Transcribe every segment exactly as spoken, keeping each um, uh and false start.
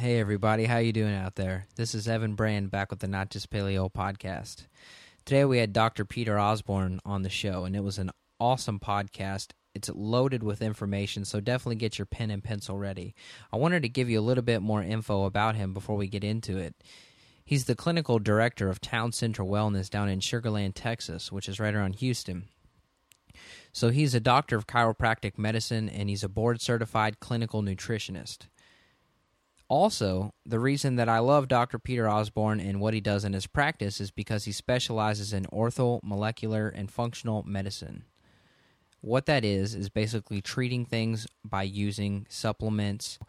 Hey everybody, how you doing out there? This is Evan Brand back with the Not Just Paleo podcast. Today we had Doctor Peter Osborne on the show, and it was an awesome podcast. It's loaded with information, so definitely get your pen and pencil ready. I wanted to give you a little bit more info about him before we get into it. He's the clinical director of Town Center Wellness down in Sugar Land, Texas, which is right around Houston. So he's a doctor of chiropractic medicine, and he's a board-certified clinical nutritionist. Also, the reason that I love Doctor Peter Osborne and what he does in his practice is because he specializes in orthomolecular and functional medicine. What that is is basically treating things by using supplements.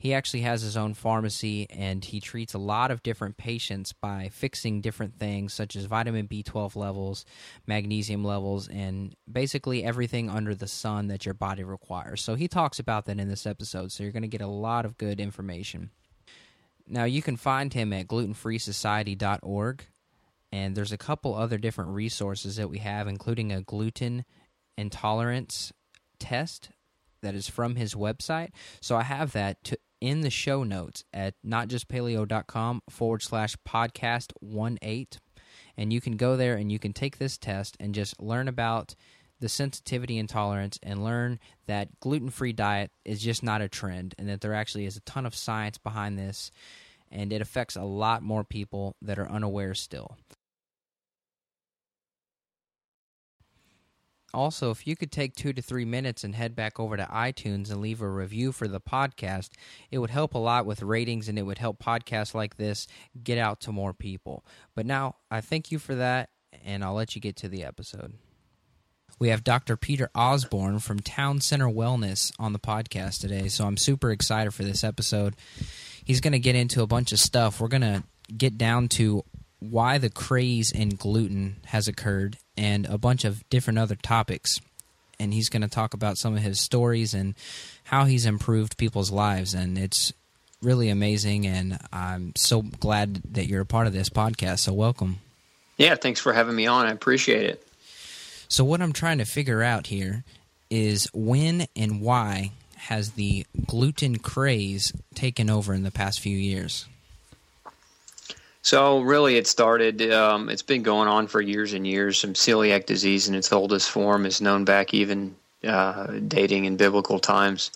He actually has his own pharmacy, and he treats a lot of different patients by fixing different things such as vitamin B twelve levels, magnesium levels, and basically everything under the sun that your body requires. So he talks about that in this episode, so you're going to get a lot of good information. Now, you can find him at gluten free society dot org, and there's a couple other different resources that we have, including a gluten intolerance test that is from his website. So I have that to in the show notes at notjustpaleo.com forward slash podcast one eight, and you can go there and you can take this test and just learn about the sensitivity intolerance and learn that gluten-free diet is just not a trend, and that there actually is a ton of science behind this, and it affects a lot more people that are unaware still. Also, if you could take two to three minutes and head back over to iTunes and leave a review for the podcast, it would help a lot with ratings, and it would help podcasts like this get out to more people. But now, I thank you for that, and I'll let you get to the episode. We have Doctor Peter Osborne from Town Center Wellness on the podcast today, so I'm super excited for this episode. He's going to get into a bunch of stuff. We're going to get down to why the craze in gluten has occurred, and a bunch of different other topics. And he's going to talk about some of his stories and how he's improved people's lives. And it's really amazing, and I'm so glad that you're a part of this podcast. So welcome. Yeah, thanks for having me on. I appreciate it. So what I'm trying to figure out here is when and why has the gluten craze taken over in the past few years? So really it started, um, it's been going on for years and years. Some celiac disease in its oldest form is known back even uh, dating in biblical times.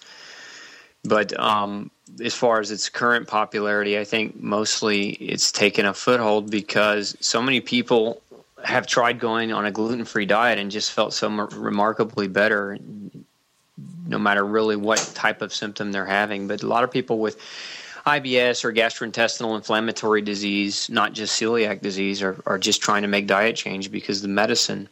But um, as far as its current popularity, I think mostly it's taken a foothold because so many people have tried going on a gluten-free diet and just felt so m- remarkably better, no matter really what type of symptom they're having. But a lot of people with I B S or gastrointestinal inflammatory disease, not just celiac disease, are, are just trying to make diet change because the medicine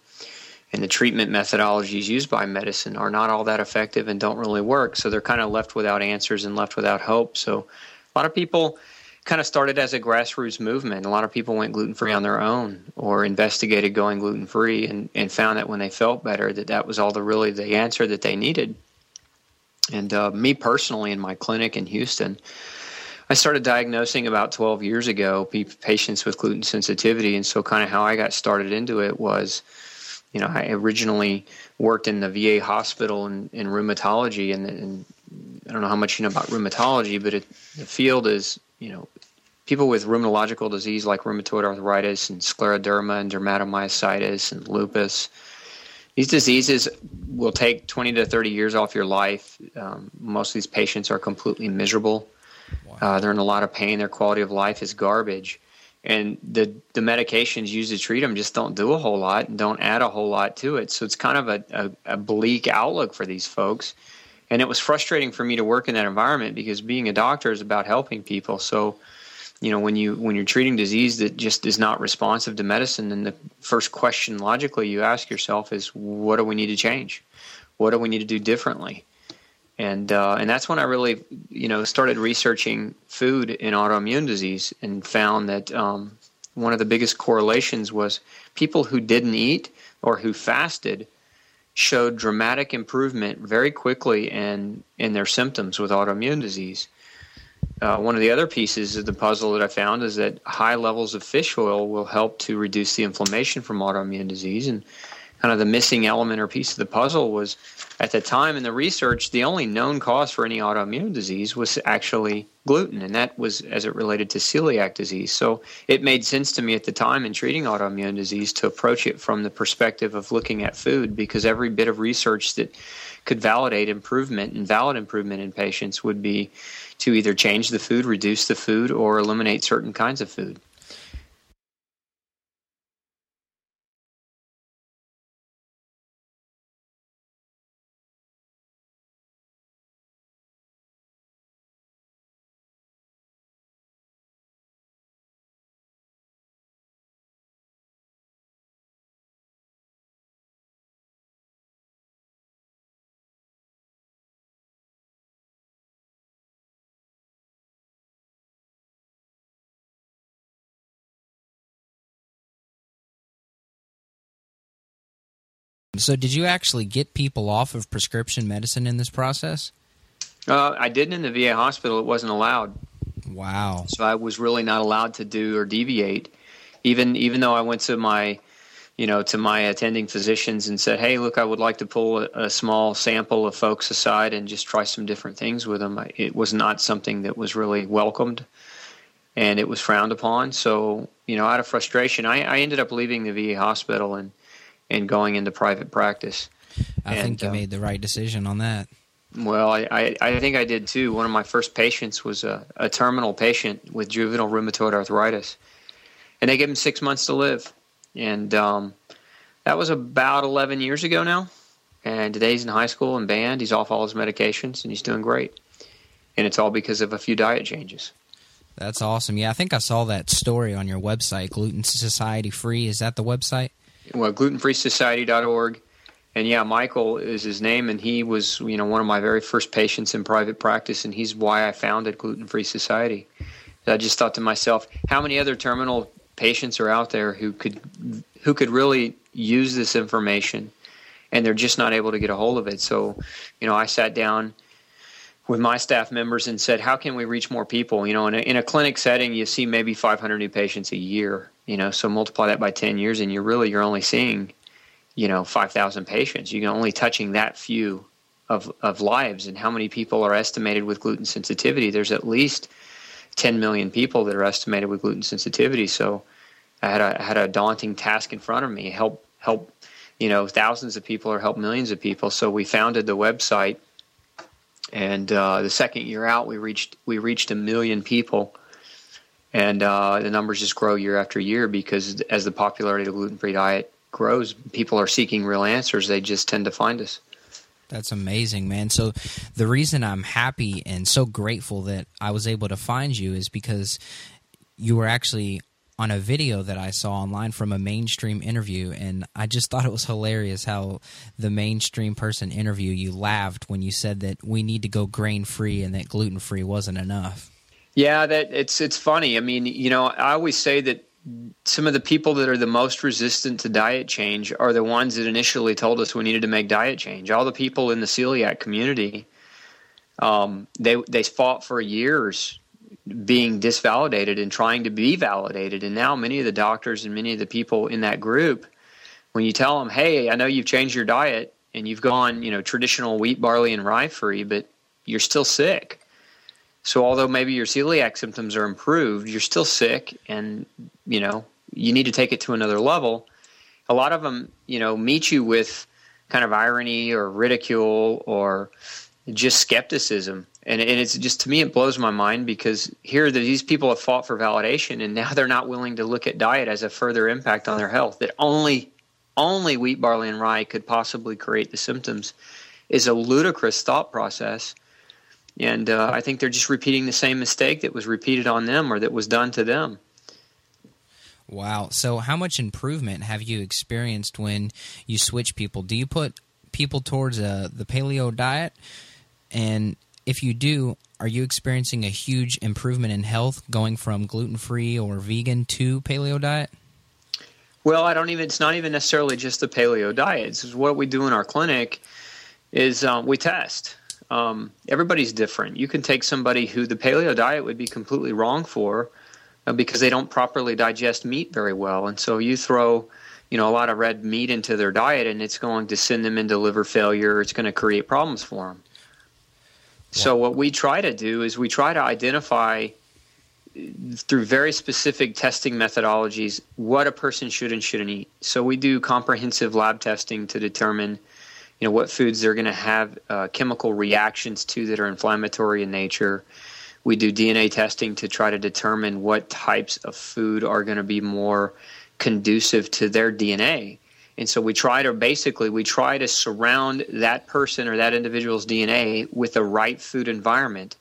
and the treatment methodologies used by medicine are not all that effective and don't really work. So they're kind of left without answers and left without hope. So a lot of people kind of started as a grassroots movement. A lot of people went gluten-free on their own or investigated going gluten-free and, and found that when they felt better, that that was all the really the answer that they needed. And uh, me personally, in my clinic in Houston, I started diagnosing about twelve years ago patients with gluten sensitivity, and so kind of how I got started into it was, you know, I originally worked in the V A hospital in, in rheumatology, and, and I don't know how much you know about rheumatology, but it, the field is, you know, people with rheumatological disease like rheumatoid arthritis and scleroderma and dermatomyositis and lupus. These diseases will take twenty to thirty years off your life. Um, most of these patients are completely miserable. Uh, they're in a lot of pain. Their quality of life is garbage. And the, the medications used to treat them just don't do a whole lot and don't add a whole lot to it. So it's kind of a, a, a bleak outlook for these folks. And it was frustrating for me to work in that environment because being a doctor is about helping people. So, you know, when, you, when you're treating disease that just is not responsive to medicine, then the first question logically you ask yourself is, what do we need to change? What do we need to do differently? And uh, and that's when I really, you know, started researching food in autoimmune disease and found that um, one of the biggest correlations was people who didn't eat or who fasted showed dramatic improvement very quickly in, in their symptoms with autoimmune disease. Uh, one of the other pieces of the puzzle that I found is that high levels of fish oil will help to reduce the inflammation from autoimmune disease, and kind of the missing element or piece of the puzzle was, at the time in the research, the only known cause for any autoimmune disease was actually gluten, and that was as it related to celiac disease. So it made sense to me at the time in treating autoimmune disease to approach it from the perspective of looking at food, because every bit of research that could validate improvement and valid improvement in patients would be to either change the food, reduce the food, or eliminate certain kinds of food. So did you actually get people off of prescription medicine in this process? Uh, I didn't in the V A hospital. It wasn't allowed. Wow. So I was really not allowed to do or deviate, even even though I went to my, you know, to my attending physicians and said, hey, look, I would like to pull a, a small sample of folks aside and just try some different things with them. I, it was not something that was really welcomed, and it was frowned upon. So, you know, out of frustration, I, I ended up leaving the V A hospital and and going into private practice. I and, think you uh, made the right decision on that. Well, I, I, I think I did too. One of my first patients was a, a terminal patient with juvenile rheumatoid arthritis, and they gave him six months to live. And um, that was about eleven years ago now, and today he's in high school and band. He's off all his medications, and he's doing great. And it's all because of a few diet changes. That's awesome. Yeah, I think I saw that story on your website, Gluten Society Free. Is that the website? Well, gluten free society dot org, and yeah, Michael is his name, and he was, you know, one of my very first patients in private practice, and he's why I founded Gluten Free Society. I just thought to myself, how many other terminal patients are out there who could who could really use this information, and they're just not able to get a hold of it? So, you know, I sat down with my staff members and said, how can we reach more people? You know, in a, in a clinic setting, you see maybe five hundred new patients a year. You know, so multiply that by ten years, and you're really you're only seeing, you know, five thousand patients. You're only touching that few of of lives. And how many people are estimated with gluten sensitivity? There's at least ten million people that are estimated with gluten sensitivity. So I had a I had a daunting task in front of me. Help help, you know, thousands of people or help millions of people. So we founded the website, and uh, the second year out, we reached we reached a million people. And uh, the numbers just grow year after year, because as the popularity of the gluten-free diet grows, people are seeking real answers. They just tend to find us. That's amazing, man. So the reason I'm happy and so grateful that I was able to find you is because you were actually on a video that I saw online from a mainstream interview, and I just thought it was hilarious how the mainstream person interview you laughed when you said that we need to go grain-free and that gluten-free wasn't enough. Yeah, that it's it's funny. I mean, you know, I always say that some of the people that are the most resistant to diet change are the ones that initially told us we needed to make diet change. All the people in the celiac community, um, they they fought for years being disvalidated and trying to be validated. And now many of the doctors and many of the people in that group, when you tell them, hey, I know you've changed your diet and you've gone, you know, traditional wheat, barley, and rye free, but you're still sick. So although maybe your celiac symptoms are improved, you're still sick, and, you know, you need to take it to another level. A lot of them, you know, meet you with kind of irony or ridicule or just skepticism. And, and it's just, to me, it blows my mind, because here these people have fought for validation, and now they're not willing to look at diet as a further impact on their health. That only, only wheat, barley, and rye could possibly create the symptoms is a ludicrous thought process. And uh, I think they're just repeating the same mistake that was repeated on them or that was done to them. Wow. So how much improvement have you experienced when you switch people? Do you put people towards uh, the paleo diet? And if you do, are you experiencing a huge improvement in health going from gluten-free or vegan to paleo diet? Well, I don't even. It's not even necessarily just the paleo diet. It's what we do in our clinic is um, we test. Um, everybody's different. You can take somebody who the paleo diet would be completely wrong for uh, because they don't properly digest meat very well. And so you throw you know, a lot of red meat into their diet, and it's going to send them into liver failure. It's going to create problems for them. Yeah. So what we try to do is we try to identify through very specific testing methodologies what a person should and shouldn't eat. So we do comprehensive lab testing to determine, you know, what foods they're going to have uh, chemical reactions to that are inflammatory in nature. We do D N A testing to try to determine what types of food are going to be more conducive to their D N A. And so we try to basically we try to surround that person or that individual's D N A with the right food environment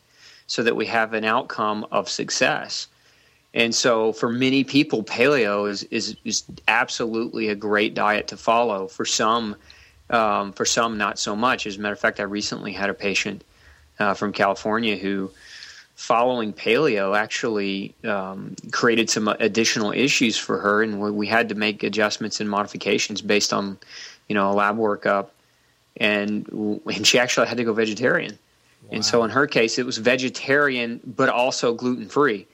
so that we have an outcome of success. And so for many people, paleo is is, is absolutely a great diet to follow. For some, um, for some, not so much. As a matter of fact, I recently had a patient uh, from California who, following paleo, actually um, created some additional issues for her, and we had to make adjustments and modifications based on, you know, a lab workup, and and she actually had to go vegetarian. Wow. And so in her case, it was vegetarian but also gluten free.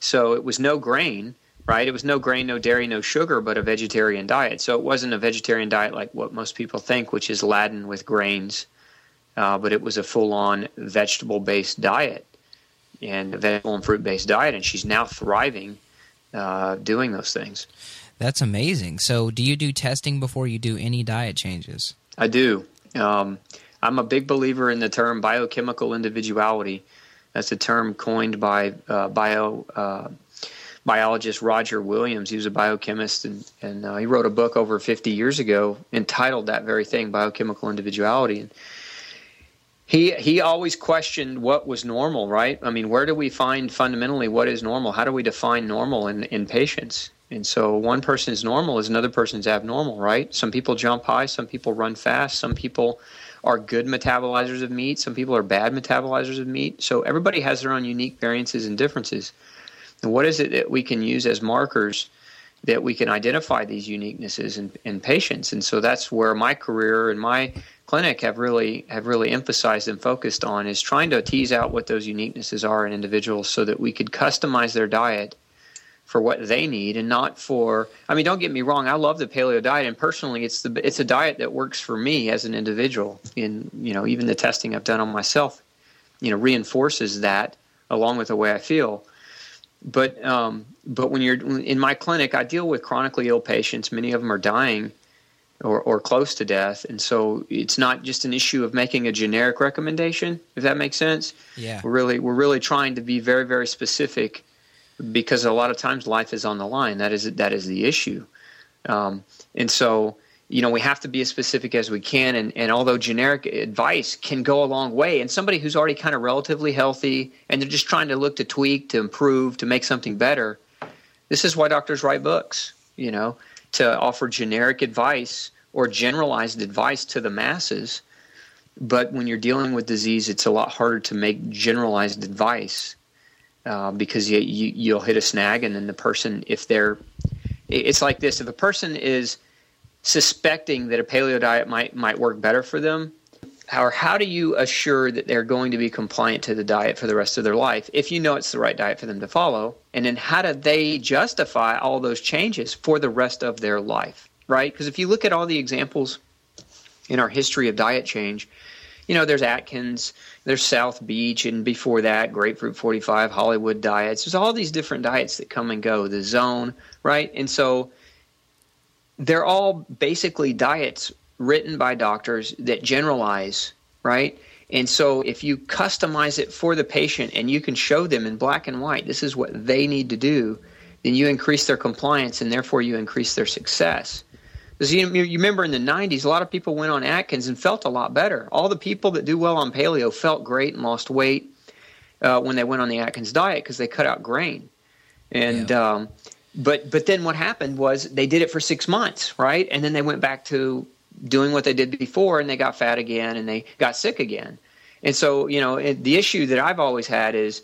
So it was no grain, right? It was no grain, no dairy, no sugar, but a vegetarian diet. So it wasn't a vegetarian diet like what most people think, which is laden with grains, uh, but it was a full-on vegetable-based diet. And a vegetable and fruit-based diet, and she's now thriving uh, doing those things. That's amazing. So do you do testing before you do any diet changes? I do. Um, I'm a big believer in the term biochemical individuality. That's a term coined by uh, bio uh, biologist Roger Williams. He was a biochemist, and, and uh, he wrote a book over fifty years ago entitled that very thing, Biochemical Individuality. And He he always questioned what was normal, right? I mean, where do we find fundamentally what is normal? How do we define normal in, in patients? And so one person's normal is another person's abnormal, right? Some people jump high, some people run fast, some people are good metabolizers of meat, some people are bad metabolizers of meat. So everybody has their own unique variances and differences. And what is it that we can use as markers that we can identify these uniquenesses in, in patients? And so that's where my career and my clinic have really have really emphasized and focused on, is trying to tease out what those uniquenesses are in individuals so that we could customize their diet for what they need and not for – I mean, don't get me wrong. I love the paleo diet, and personally it's the it's a diet that works for me as an individual. And, you know, even the testing I've done on myself, you know, reinforces that along with the way I feel. But um, but when you're in my clinic, I deal with chronically ill patients. Many of them are dying or, or close to death. And so it's not just an issue of making a generic recommendation, if that makes sense. Yeah. We're really, we're really trying to be very, very specific, because a lot of times life is on the line. That is, that is the issue. Um, and so, you know, we have to be as specific as we can. And, and although generic advice can go a long way, and somebody who's already kind of relatively healthy and they're just trying to look to tweak, to improve, to make something better, this is why doctors write books, you know, to offer generic advice or generalized advice to the masses. But when you're dealing with disease, it's a lot harder to make generalized advice uh, because you, you, you'll hit a snag, and then the person, if they're – it's like this. If a person is – suspecting that a paleo diet might might work better for them, or how do you assure that they're going to be compliant to the diet for the rest of their life if you know it's the right diet for them to follow? And then how do they justify all those changes for the rest of their life, right? Because if you look at all the examples in our history of diet change, you know, there's Atkins, there's South Beach, and before that, Grapefruit forty-five, Hollywood diets. There's all these different diets that come and go, the zone, right? And so they're all basically diets written by doctors that generalize, right? And so if you customize it for the patient and you can show them in black and white, this is what they need to do, then you increase their compliance, and therefore you increase their success. Because you, you remember in the nineties, a lot of people went on Atkins and felt a lot better. All the people that do well on paleo felt great and lost weight uh, when they went on the Atkins diet because they cut out grain. And yeah. – um But but then what happened was they did it for six months, right? And then they went back to doing what they did before, and they got fat again, and they got sick again. And so, you know, it, the issue that I've always had is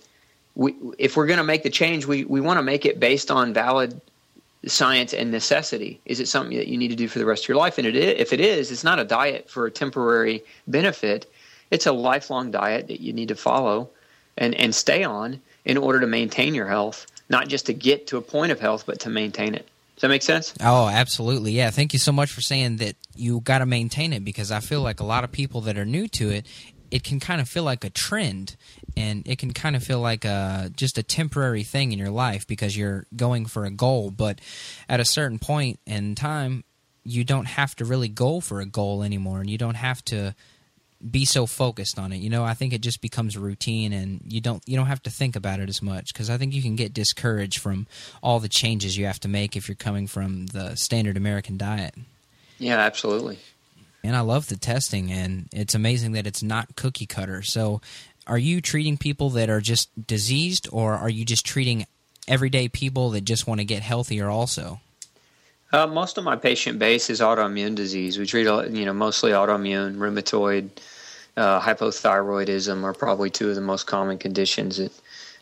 we, if we're going to make the change, we, we want to make it based on valid science and necessity. Is it something that you need to do for the rest of your life? And it is, if it is, it's not a diet for a temporary benefit. It's a lifelong diet that you need to follow and, and stay on in order to maintain your health. Not just to get to a point of health, but to maintain it. Does that make sense? Oh, absolutely. Yeah. Thank you so much for saying that you got to maintain it, because I feel like a lot of people that are new to it, it can kind of feel like a trend, and it can kind of feel like a, just a temporary thing in your life because you're going for a goal. But at a certain point in time, you don't have to really go for a goal anymore, and you don't have to be so focused on it. You know, I think it just becomes routine, and you don't you don't have to think about it as much, because I think you can get discouraged from all the changes you have to make if you're coming from the standard American diet. Yeah, absolutely. And I love the testing, and it's amazing that it's not cookie cutter. So are you treating people that are just diseased, or are you just treating everyday people that just want to get healthier also? Uh, most of my patient base is autoimmune disease. We treat, you know, mostly autoimmune, rheumatoid, uh, hypothyroidism are probably two of the most common conditions that,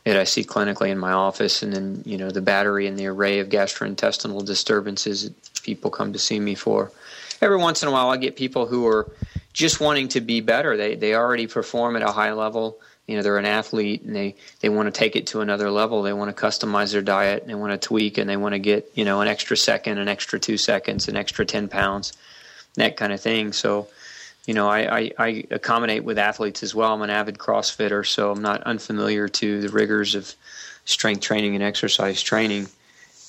that I see clinically in my office. And then, you know, the battery and the array of gastrointestinal disturbances that people come to see me for. Every once in a while, I get people who are just wanting to be better. They they already perform at a high level. You know, they're an athlete, and they, they want to take it to another level. They want to customize their diet, and they want to tweak, and they want to get, you know, an extra second, an extra two seconds, an extra ten pounds, that kind of thing. So, you know, I, I, I accommodate with athletes as well. I'm an avid CrossFitter, so I'm not unfamiliar to the rigors of strength training and exercise training.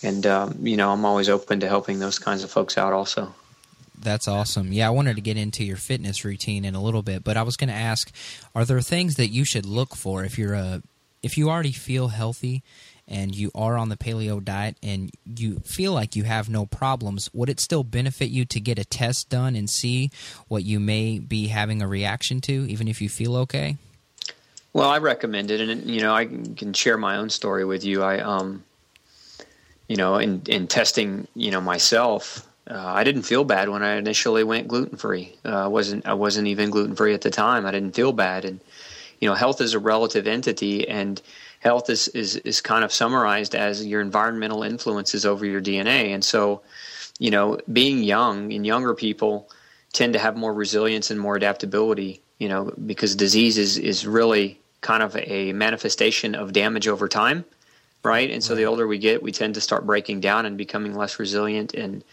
And, um, you know, I'm always open to helping those kinds of folks out also. That's awesome. Yeah, I wanted to get into your fitness routine in a little bit, but I was going to ask, are there things that you should look for if you're a, if you already feel healthy and you are on the paleo diet and you feel like you have no problems, would it still benefit you to get a test done and see what you may be having a reaction to, even if you feel okay? Well, I recommend it, and you know, I can share my own story with you. I, um, you know, in in testing, you know, myself. Uh, I didn't feel bad when I initially went gluten-free. Uh, I wasn't I wasn't even gluten-free at the time. I didn't feel bad. And, you know, health is a relative entity, and health is, is, is kind of summarized as your environmental influences over your D N A. And so, you know, being young and younger people tend to have more resilience and more adaptability, you know, because disease is, is really kind of a manifestation of damage over time, right? And so the older we get, we tend to start breaking down and becoming less resilient and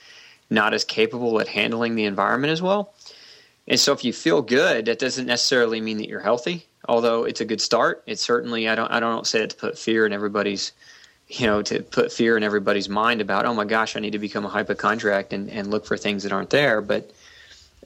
not as capable at handling the environment as well. And so if you feel good, that doesn't necessarily mean that you're healthy, although it's a good start. It's certainly, I don't I don't say it to put fear in everybody's, you know, to put fear in everybody's mind about, oh my gosh, I need to become a hypochondriac and, and look for things that aren't there. But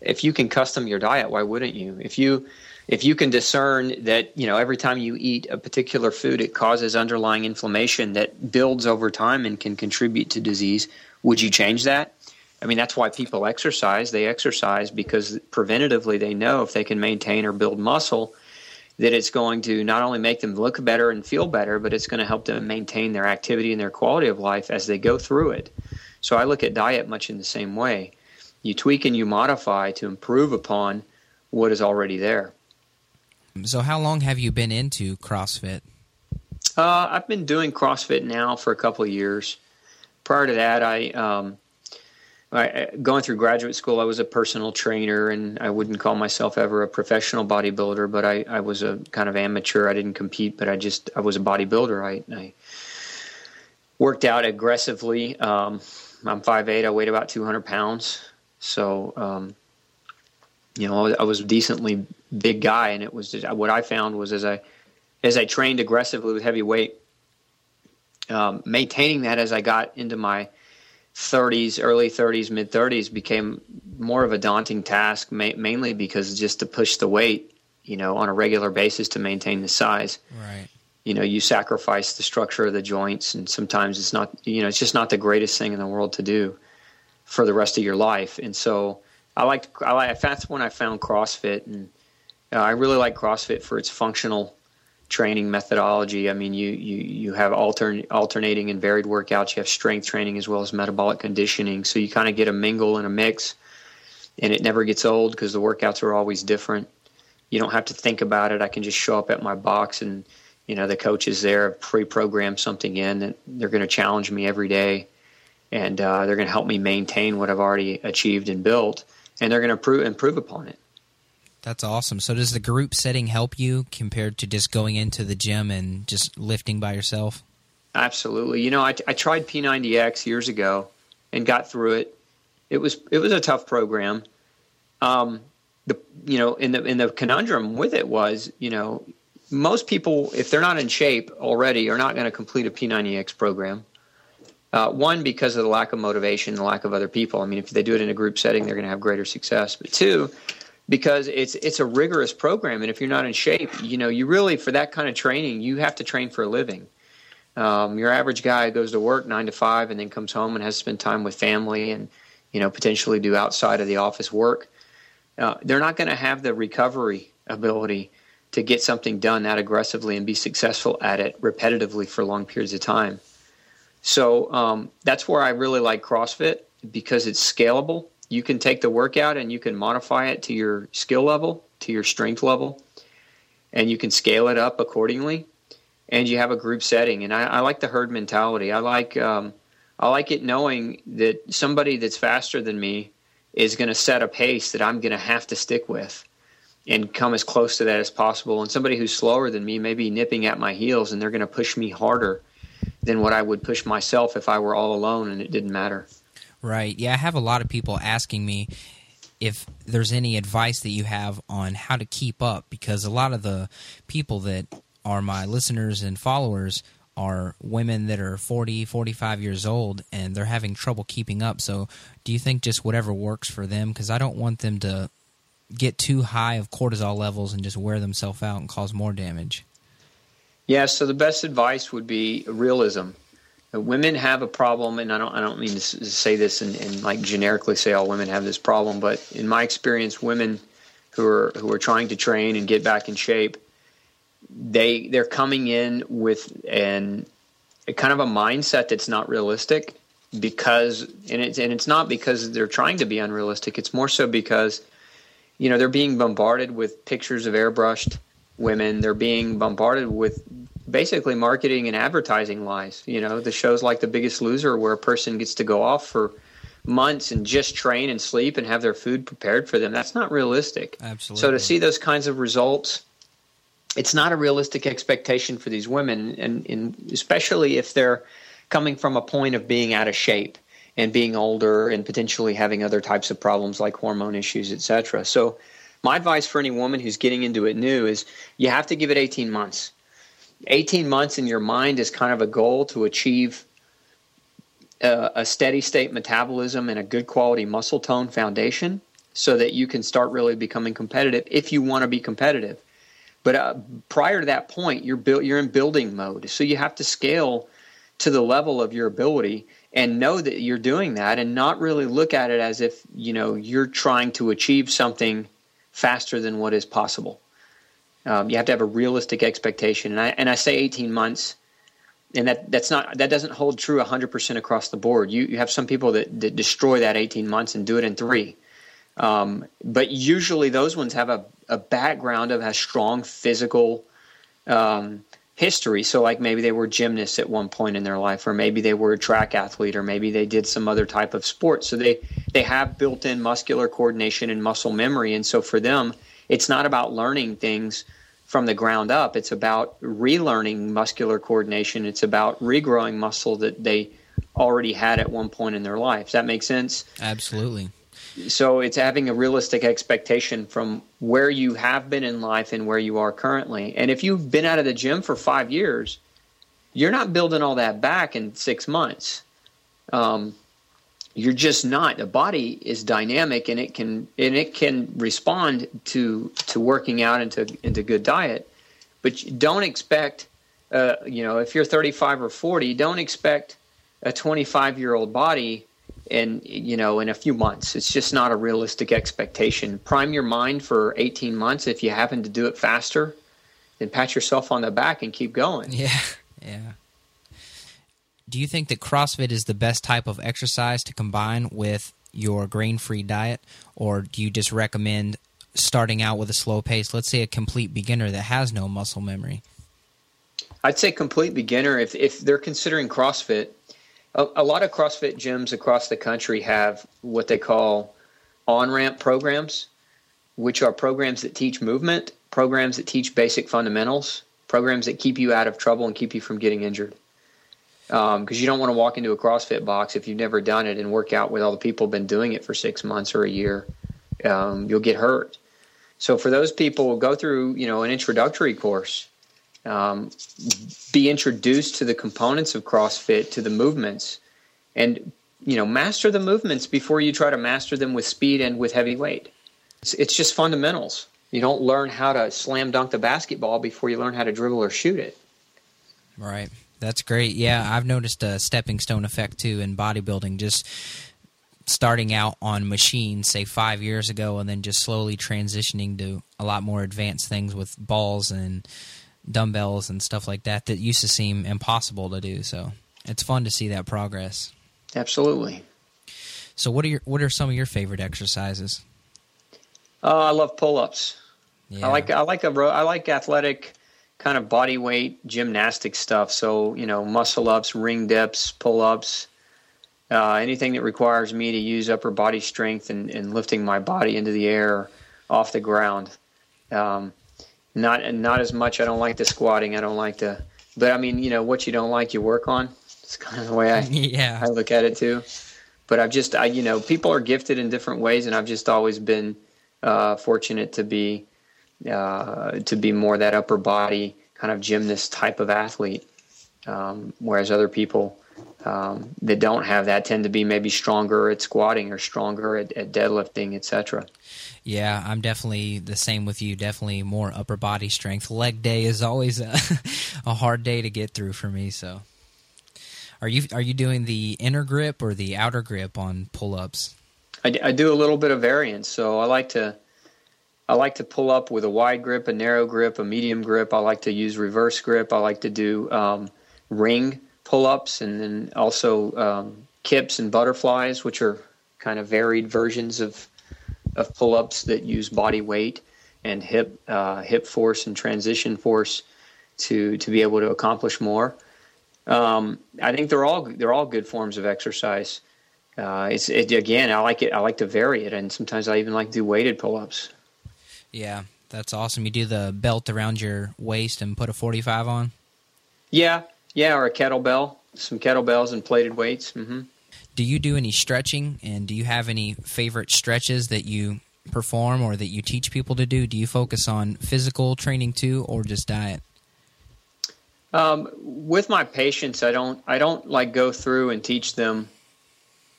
if you can custom your diet, why wouldn't you? If you if you can discern that, you know, every time you eat a particular food, it causes underlying inflammation that builds over time and can contribute to disease, would you change that? I mean, that's why people exercise. They exercise because preventatively they know if they can maintain or build muscle that it's going to not only make them look better and feel better, but it's going to help them maintain their activity and their quality of life as they go through it. So I look at diet much in the same way. You tweak and you modify to improve upon what is already there. So how long have you been into CrossFit? Uh, I've been doing CrossFit now for a couple of years. Prior to that, I... Um, I, going through graduate school, I was a personal trainer, and I wouldn't call myself ever a professional bodybuilder, but I, I was a kind of amateur. I didn't compete, but I just I was a bodybuilder. I, I worked out aggressively. Um, I'm five eight. I weighed about two hundred pounds. So, um, you know, I was, I was a decently big guy, and it was just, what I found was as I as I trained aggressively with heavy weight, um, maintaining that as I got into my thirties, early thirties, mid thirties became more of a daunting task, ma- mainly because just to push the weight, you know, on a regular basis to maintain the size, right? You know, you sacrifice the structure of the joints, and sometimes it's not, you know, it's just not the greatest thing in the world to do for the rest of your life. And so I liked, I like, that's when I found CrossFit, and uh, I really like CrossFit for its functional training methodology. I mean, you you you have altern, alternating and varied workouts. You have strength training as well as metabolic conditioning. So you kind of get a mingle and a mix, and it never gets old because the workouts are always different. You don't have to think about it. I can just show up at my box, and you know the coaches there have pre-programmed something in that they're going to challenge me every day, and uh, they're going to help me maintain what I've already achieved and built, and they're going to improve, improve upon it. That's awesome. So does the group setting help you compared to just going into the gym and just lifting by yourself? Absolutely. You know, I, I tried P ninety X years ago, and got through it. It was it was a tough program. Um, the you know, in the in the conundrum with it was, you know, most people, if they're not in shape already, are not going to complete a P ninety X program. Uh, one, because of the lack of motivation, the lack of other people. I mean, if they do it in a group setting, they're going to have greater success. But two, because it's it's a rigorous program, and if you're not in shape, you know, you really, for that kind of training, you have to train for a living. Um, your average guy goes to work nine to five and then comes home and has to spend time with family and, you know, potentially do outside of the office work. Uh, they're not going to have the recovery ability to get something done that aggressively and be successful at it repetitively for long periods of time. So um, that's where I really like CrossFit, because it's scalable. You can take the workout and you can modify it to your skill level, to your strength level, and you can scale it up accordingly. And you have a group setting. And I, I like the herd mentality. I like um, I like it knowing that somebody that's faster than me is going to set a pace that I'm going to have to stick with and come as close to that as possible. And somebody who's slower than me may be nipping at my heels, and they're going to push me harder than what I would push myself if I were all alone and it didn't matter. Right. Yeah, I have a lot of people asking me if there's any advice that you have on how to keep up, because a lot of the people that are my listeners and followers are women that are forty, forty-five years old, and they're having trouble keeping up. So do you think just whatever works for them? Because I don't want them to get too high of cortisol levels and just wear themselves out and cause more damage. Yeah, so the best advice would be realism. Women have a problem, and I don't I don't mean to say this and, and like generically say all women have this problem, but in my experience, women who are who are trying to train and get back in shape, they they're coming in with an a kind of a mindset that's not realistic, because and it's and it's not because they're trying to be unrealistic. It's more so because, you know, they're being bombarded with pictures of airbrushed women. They're being bombarded with basically marketing and advertising lies. You know, the shows like The Biggest Loser, where a person gets to go off for months and just train and sleep and have their food prepared for them. That's not realistic. Absolutely. So to see those kinds of results, it's not a realistic expectation for these women, and, and especially if they're coming from a point of being out of shape and being older and potentially having other types of problems like hormone issues, et cetera. So my advice for any woman who's getting into it new is you have to give it eighteen months. eighteen months in your mind is kind of a goal to achieve a, a steady state metabolism and a good quality muscle tone foundation, so that you can start really becoming competitive if you want to be competitive. But uh, prior to that point, you're bu- you're in building mode. So you have to scale to the level of your ability and know that you're doing that, and not really look at it as if, you know, you're trying to achieve something faster than what is possible. Um, you have to have a realistic expectation. And I and I say eighteen months, and that, that's not that doesn't hold true one hundred percent across the board. You you have some people that, that destroy that eighteen months and do it in three. Um, but usually those ones have a, a background of a strong physical um, history. So like maybe they were gymnasts at one point in their life, or maybe they were a track athlete, or maybe they did some other type of sport. So they, they have built-in muscular coordination and muscle memory. And so for them, it's not about learning things from the ground up. It's about relearning muscular coordination. It's about regrowing muscle that they already had at one point in their life. Does that make sense? Absolutely. So it's having a realistic expectation from where you have been in life and where you are currently. And if you've been out of the gym for five years, you're not building all that back in six months. Um, you're just not. The body is dynamic, and it can and it can respond to to working out and to into good diet. But you don't expect, uh, you know, if you're thirty-five or forty, don't expect a twenty-five-year-old body. And, you know, in a few months, it's just not a realistic expectation. Prime your mind for eighteen months. If you happen to do it faster, then pat yourself on the back and keep going. Yeah. Yeah. Do you think that CrossFit is the best type of exercise to combine with your grain-free diet? Or do you just recommend starting out with a slow pace? Let's say a complete beginner that has no muscle memory. I'd say complete beginner. If, if they're considering CrossFit, a lot of CrossFit gyms across the country have what they call on-ramp programs, which are programs that teach movement, programs that teach basic fundamentals, programs that keep you out of trouble and keep you from getting injured. Um, because you don't want to walk into a CrossFit box if you've never done it and work out with all the people who've been doing it for six months or a year. Um, you'll get hurt. So for those people, go through, you know, an introductory course. Um, be introduced to the components of CrossFit, to the movements, and, you know, master the movements before you try to master them with speed and with heavy weight. It's, it's just fundamentals. You don't learn how to slam dunk the basketball before you learn how to dribble or shoot it. Right. That's great. Yeah, I've noticed a stepping stone effect, too, in bodybuilding, just starting out on machines, say, five years ago, and then just slowly transitioning to a lot more advanced things with balls and dumbbells and stuff like that that used to seem impossible to do. So it's fun to see that progress. Absolutely. So what are your what are some of your favorite exercises? Oh, I love pull-ups. Yeah. I like I like a I like athletic kind of body weight gymnastic stuff. So, you know, muscle ups, ring dips, pull-ups, uh, anything that requires me to use upper body strength and, and lifting my body into the air off the ground. Um, Not not as much. I don't like the squatting. I don't like the, but I mean, you know, what you don't like, you work on. It's kind of the way I yeah. I look at it too. But I've just, I, you know, people are gifted in different ways, and I've just always been uh, fortunate to be uh, to be more that upper body kind of gymnast type of athlete. Um, whereas other people um, that don't have that tend to be maybe stronger at squatting or stronger at, at deadlifting, et cetera. Yeah, I'm definitely the same with you. Definitely more upper body strength. Leg day is always a, a hard day to get through for me. So, are you are you doing the inner grip or the outer grip on pull-ups? I, I do a little bit of variance. So I like to I like to pull up with a wide grip, a narrow grip, a medium grip. I like to use reverse grip. I like to do um, ring pull-ups, and then also um, kips and butterflies, which are kind of varied versions of. of pull-ups that use body weight and hip uh, hip force and transition force to to be able to accomplish more. Um, I think they're all they're all good forms of exercise. Uh, it's it, again, I like it. I like to vary it, and sometimes I even like to do weighted pull-ups. Yeah, that's awesome. You do the belt around your waist and put a forty-five on. Yeah, yeah, or a kettlebell, some kettlebells and plated weights. Mm-hmm. Do you do any stretching, and do you have any favorite stretches that you perform or that you teach people to do? Do you focus on physical training too, or just diet? Um, with my patients, I don't I don't like go through and teach them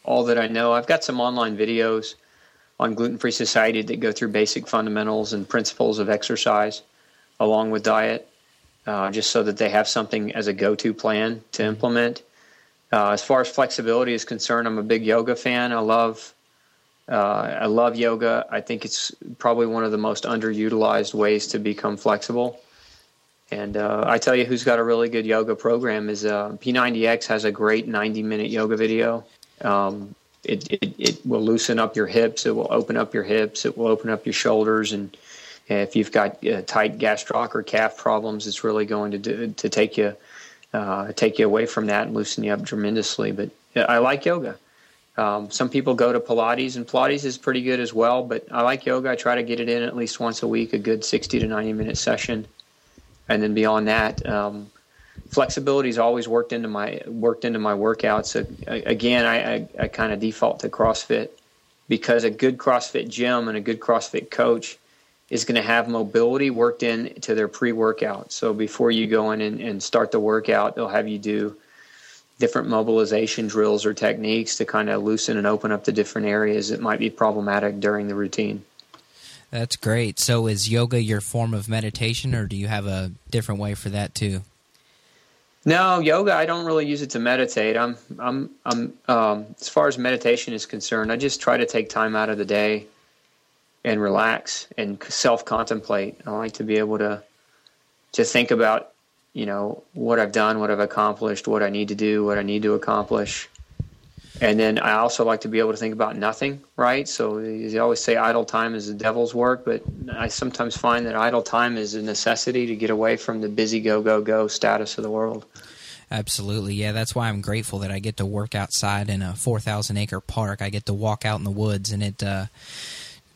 all that I know. I've got some online videos on Gluten Free Society that go through basic fundamentals and principles of exercise along with diet, uh, just so that they have something as a go-to plan to implement. Uh, as far as flexibility is concerned, I'm a big yoga fan. I love, uh, I love yoga. I think it's probably one of the most underutilized ways to become flexible. And uh, I tell you, who's got a really good yoga program is uh, P ninety X has a great ninety minute yoga video. Um, it, it it will loosen up your hips. It will open up your hips. It will open up your shoulders. And if you've got uh, tight gastroc or calf problems, it's really going to do, to take you. Uh, take you away from that and loosen you up tremendously. But yeah, I like yoga. Um, some people go to Pilates, and Pilates is pretty good as well, but I like yoga. I try to get it in at least once a week, a good sixty to ninety minute session. And then beyond that, um, flexibility is always worked into my worked into my workouts. So, again, I, I, I kind of default to CrossFit because a good CrossFit gym and a good CrossFit coach is going to have mobility worked in to their pre-workout. So before you go in and, and start the workout, they'll have you do different mobilization drills or techniques to kind of loosen and open up the different areas that might be problematic during the routine. That's great. So is yoga your form of meditation, or do you have a different way for that too? No, yoga, I don't really use it to meditate. I'm, I'm, I'm, um, as far as meditation is concerned, I just try to take time out of the day and relax and self-contemplate. I like to be able to to think about, you know, what I've done, what I've accomplished, what I need to do, what I need to accomplish. And then I also like to be able to think about nothing, right? So they always say idle time is the devil's work, but I sometimes find that idle time is a necessity to get away from the busy go, go, go status of the world. Absolutely. Yeah, that's why I'm grateful that I get to work outside in a four thousand acre park. I get to walk out in the woods, and it... uh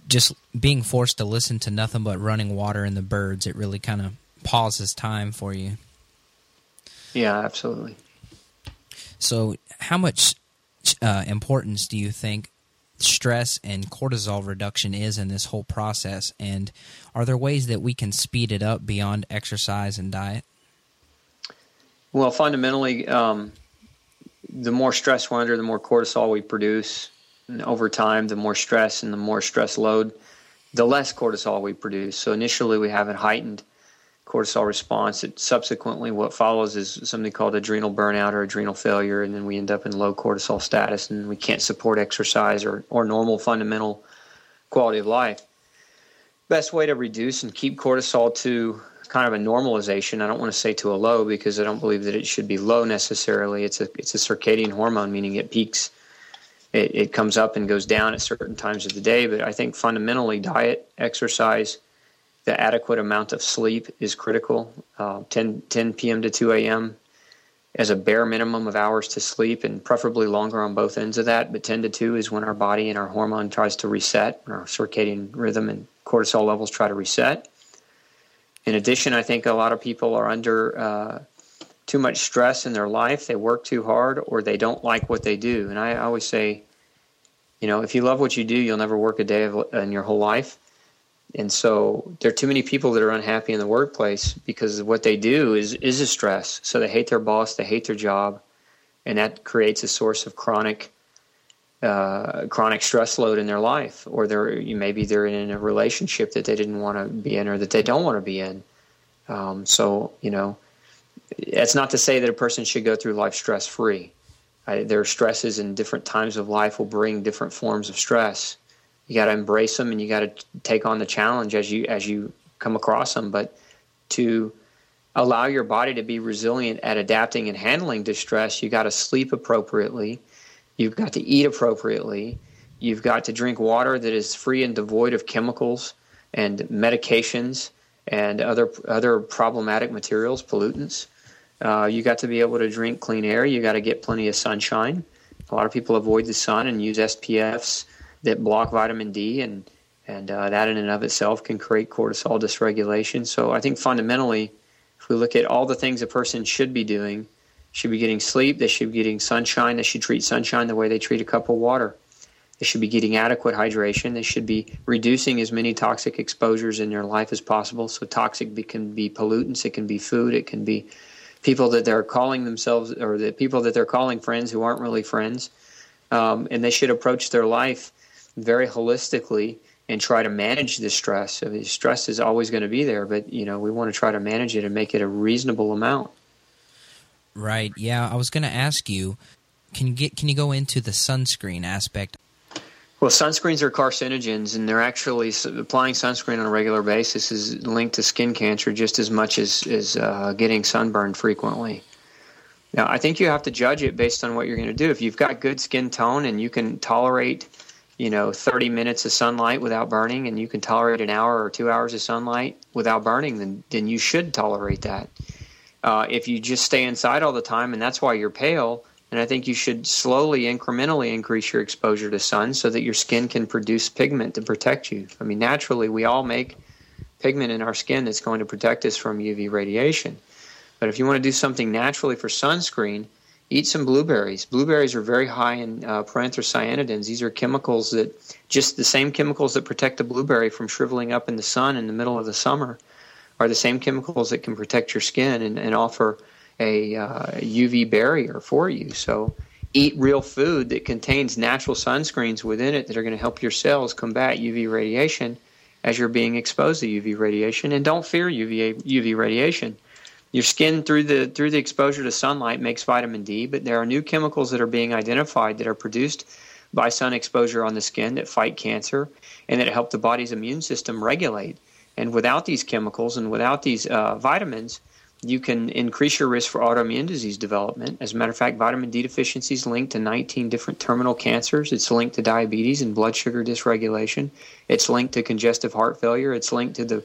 just being forced to listen to nothing but running water and the birds, it really kind of pauses time for you. Yeah, absolutely. So how much uh, importance do you think stress and cortisol reduction is in this whole process? And are there ways that we can speed it up beyond exercise and diet? Well, fundamentally, um, the more stress we're under, the more cortisol we produce. And over time, the more stress and the more stress load, the less cortisol we produce. So initially, we have it heightened cortisol response. It subsequently, what follows is something called adrenal burnout or adrenal failure, and then we end up in low cortisol status, and we can't support exercise or, or normal fundamental quality of life. Best way to reduce and keep cortisol to kind of a normalization. I don't want to say to a low because I don't believe that it should be low necessarily. It's a it's a circadian hormone, meaning it peaks. It, it comes up and goes down at certain times of the day, but I think fundamentally diet, exercise, the adequate amount of sleep is critical, uh, ten p.m. to two a.m. as a bare minimum of hours to sleep, and preferably longer on both ends of that. But ten to two is when our body and our hormone tries to reset, and our circadian rhythm and cortisol levels try to reset. In addition, I think a lot of people are under uh, too much stress in their life. They work too hard, or they don't like what they do. And I always say, you know, if you love what you do, you'll never work a day of, in your whole life. And so there are too many people that are unhappy in the workplace because what they do is is a stress. So they hate their boss, they hate their job, and that creates a source of chronic uh, chronic stress load in their life. Or they're maybe they're in a relationship that they didn't want to be in or that they don't want to be in. Um, so, you know, that's not to say that a person should go through life stress-free. I, their stresses in different times of life will bring different forms of stress. You got to embrace them, and you got to take on the challenge as you as you come across them. But to allow your body to be resilient at adapting and handling distress, you got to sleep appropriately. You've got to eat appropriately. You've got to drink water that is free and devoid of chemicals and medications and other other problematic materials, pollutants. Uh, you got to be able to drink clean air. You got to get plenty of sunshine. A lot of people avoid the sun and use S P Fs that block vitamin D, and and uh, that in and of itself can create cortisol dysregulation. So I think fundamentally, if we look at all the things a person should be doing, should be getting sleep, they should be getting sunshine, they should treat sunshine the way they treat a cup of water. They should be getting adequate hydration. They should be reducing as many toxic exposures in their life as possible. So toxic be, can be pollutants, it can be food, it can be people that they're calling themselves or the people that they're calling friends who aren't really friends. Um, and they should approach their life very holistically and try to manage the stress. I mean, stress is always going to be there, but you know, we want to try to manage it and make it a reasonable amount. Right. Yeah. I was going to ask you, can you get, can you go into the sunscreen aspect? Well, sunscreens are carcinogens, and they're actually applying sunscreen on a regular basis is linked to skin cancer just as much as, as uh, getting sunburned frequently. Now, I think you have to judge it based on what you're going to do. If you've got good skin tone and you can tolerate you know, thirty minutes of sunlight without burning, and you can tolerate an hour or two hours of sunlight without burning, then then you should tolerate that. Uh, if you just stay inside all the time and that's why you're pale, then I think you should slowly, incrementally increase your exposure to sun so that your skin can produce pigment to protect you. I mean, naturally, we all make pigment in our skin that's going to protect us from U V radiation. But if you want to do something naturally for sunscreen, eat some blueberries. Blueberries are very high in uh, proanthocyanidins. These are chemicals that, just the same chemicals that protect the blueberry from shriveling up in the sun in the middle of the summer, are the same chemicals that can protect your skin and, and offer a uh, U V barrier for you. So eat real food that contains natural sunscreens within it that are going to help your cells combat U V radiation as you're being exposed to U V radiation. And don't fear U V, U V radiation. Your skin through the through the exposure to sunlight makes vitamin D, but there are new chemicals that are being identified that are produced by sun exposure on the skin that fight cancer and that help the body's immune system regulate. And without these chemicals and without these uh, vitamins, you can increase your risk for autoimmune disease development. As a matter of fact, vitamin D deficiency is linked to nineteen different terminal cancers. It's linked to diabetes and blood sugar dysregulation. It's linked to congestive heart failure. It's linked to the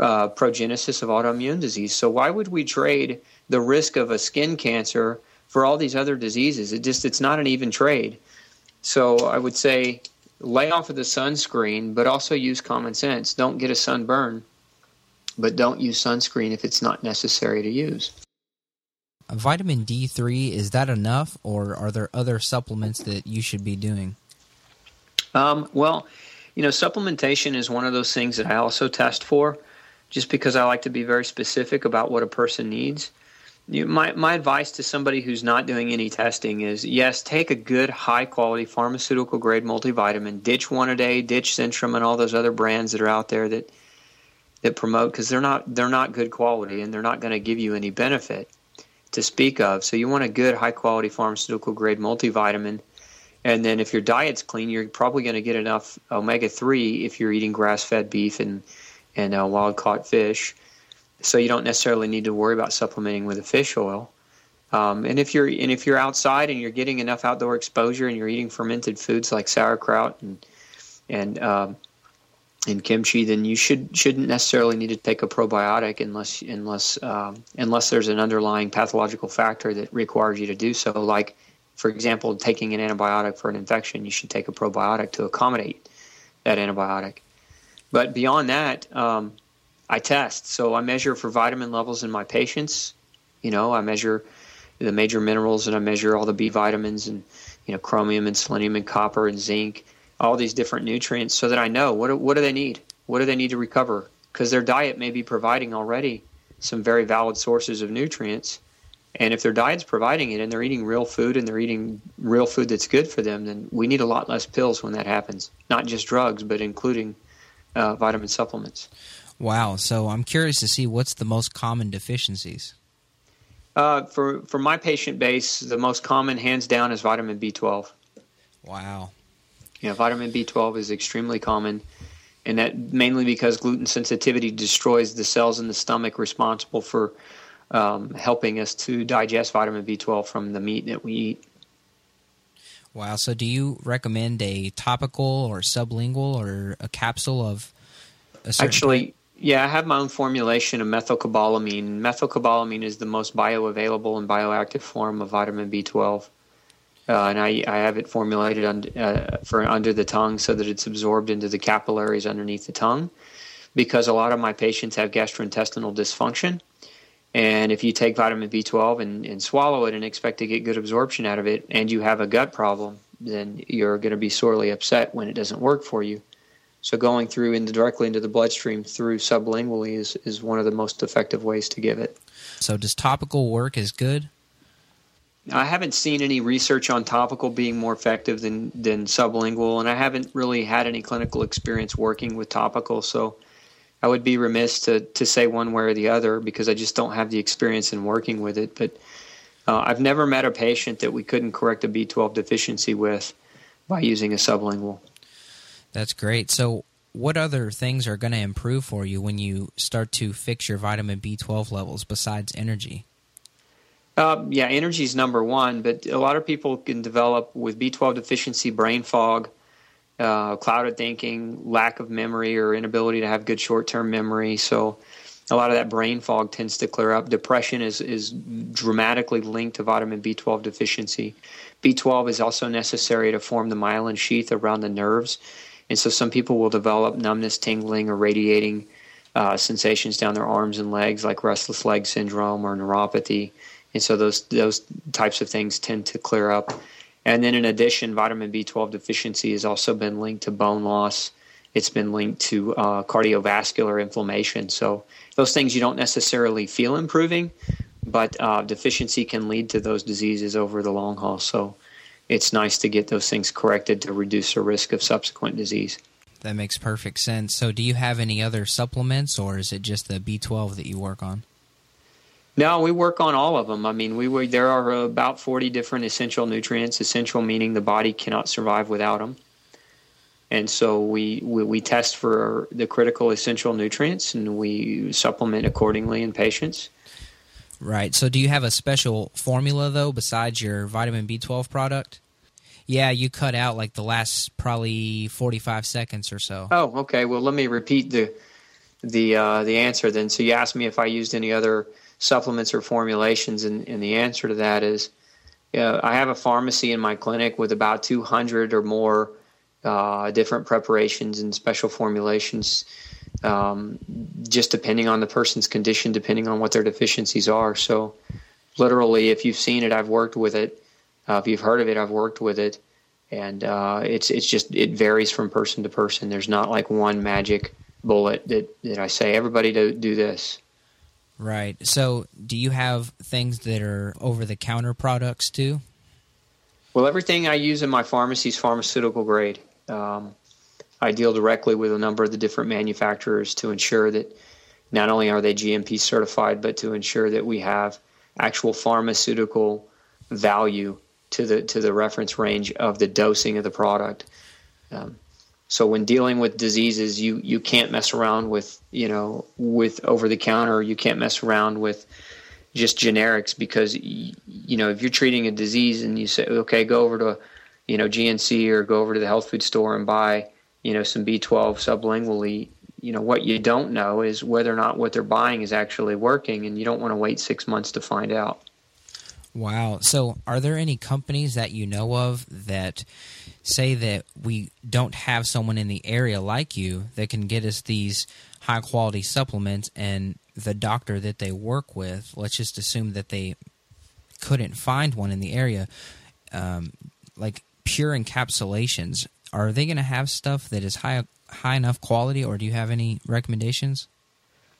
Uh, progenesis of autoimmune disease. So why would we trade the risk of a skin cancer for all these other diseases? It just, it's not an even trade. So I would say lay off of the sunscreen, but also use common sense. Don't get a sunburn, but don't use sunscreen if it's not necessary to use. vitamin D three, is that enough, or are there other supplements that you should be doing? Um, well, you know, supplementation is one of those things that I also test for, just because I like to be very specific about what a person needs. You, my, my advice to somebody who's not doing any testing is, yes, take a good, high-quality, pharmaceutical-grade multivitamin. Ditch one a day, ditch Centrum and all those other brands that are out there that that promote, because they're not, they're not good quality and they're not going to give you any benefit to speak of. So you want a good, high-quality, pharmaceutical-grade multivitamin. And then if your diet's clean, you're probably going to get enough omega three if you're eating grass-fed beef and, and uh, wild-caught fish. So you don't necessarily need to worry about supplementing with a fish oil. Um, and if you're and if you're outside and you're getting enough outdoor exposure and you're eating fermented foods like sauerkraut and and um, and kimchi, then you should shouldn't necessarily need to take a probiotic unless unless um, unless there's an underlying pathological factor that requires you to do so. Like, for example, taking an antibiotic for an infection, you should take a probiotic to accommodate that antibiotic. But beyond that, um, I test. So I measure for vitamin levels in my patients. You know, I measure the major minerals and I measure all the B vitamins and, you know, chromium and selenium and copper and zinc, all these different nutrients, so that I know what, what do they need? What do they need to recover? Because their diet may be providing already some very valid sources of nutrients. And if their diet's providing it and they're eating real food and they're eating real food that's good for them, then we need a lot less pills when that happens, not just drugs, but including uh, vitamin supplements. Wow. So I'm curious to see what's the most common deficiencies. Uh, for, for my patient base, the most common, hands down, is vitamin B twelve. Wow. Yeah, vitamin B twelve is extremely common, and that mainly because gluten sensitivity destroys the cells in the stomach responsible for um, helping us to digest vitamin B twelve from the meat that we eat. Wow. So do you recommend a topical or sublingual or a capsule of a certain Actually, type? Yeah, I have my own formulation of methylcobalamin. Methylcobalamin is the most bioavailable and bioactive form of vitamin B twelve, uh, and I, I have it formulated un, uh, for under the tongue so that it's absorbed into the capillaries underneath the tongue, because a lot of my patients have gastrointestinal dysfunction, and if you take vitamin B twelve and, and swallow it and expect to get good absorption out of it, and you have a gut problem, then you're going to be sorely upset when it doesn't work for you. So going through into directly into the bloodstream through sublingually is, is one of the most effective ways to give it. So does topical work as good? I haven't seen any research on topical being more effective than, than sublingual, and I haven't really had any clinical experience working with topical, so I would be remiss to, to say one way or the other because I just don't have the experience in working with it. But uh, I've never met a patient that we couldn't correct a B twelve deficiency with by using a sublingual. That's great. So what other things are going to improve for you when you start to fix your vitamin B twelve levels besides energy? Uh, yeah, energy is number one, but a lot of people can develop with B twelve deficiency brain fog, uh, clouded thinking, lack of memory, or inability to have good short-term memory. So a lot of that brain fog tends to clear up. Depression is, is dramatically linked to vitamin B twelve deficiency. B twelve is also necessary to form the myelin sheath around the nerves. And so some people will develop numbness, tingling, or radiating uh, sensations down their arms and legs, like restless leg syndrome or neuropathy. And so those those types of things tend to clear up. And then in addition, vitamin B twelve deficiency has also been linked to bone loss. It's been linked to uh, cardiovascular inflammation. So those things you don't necessarily feel improving, but uh, deficiency can lead to those diseases over the long haul. So it's nice to get those things corrected to reduce the risk of subsequent disease. That makes perfect sense. So do you have any other supplements, or is it just the B twelve that you work on? No, we work on all of them. I mean, we were, there are about forty different essential nutrients, essential meaning the body cannot survive without them. And so we, we, we test for the critical essential nutrients, and we supplement accordingly in patients. Right. So do you have a special formula, though, besides your vitamin B twelve product? Yeah, you cut out like the last probably forty-five seconds or so. Oh, okay. Well, let me repeat the the uh, the answer then. So you asked me if I used any other supplements or formulations, and, and the answer to that is uh, I have a pharmacy in my clinic with about two hundred or more uh, different preparations and special formulations, Um, just depending on the person's condition, depending on what their deficiencies are. So literally, if you've seen it, I've worked with it. Uh, if you've heard of it, I've worked with it. And uh, it's it's just, it varies from person to person. There's not like one magic bullet that, that I say, everybody do, do this. Right. So do you have things that are over-the-counter products too? Well, everything I use in my pharmacy is pharmaceutical grade. Um, I deal directly with a number of the different manufacturers to ensure that not only are they G M P certified, but to ensure that we have actual pharmaceutical value to the to the reference range of the dosing of the product. Um, so when dealing with diseases, you you can't mess around with you know with over the counter. You can't mess around with just generics, because you know if you're treating a disease and you say, okay, go over to you know G N C or go over to the health food store and buy you know some B twelve sublingually. You know, what you don't know is whether or not what they're buying is actually working, and you don't want to wait six months to find out. Wow. So are there any companies that you know of that say that we don't have someone in the area like you that can get us these high-quality supplements, and the doctor that they work with, let's just assume that they couldn't find one in the area, um, like Pure Encapsulations, are they going to have stuff that is high high enough quality, or do you have any recommendations?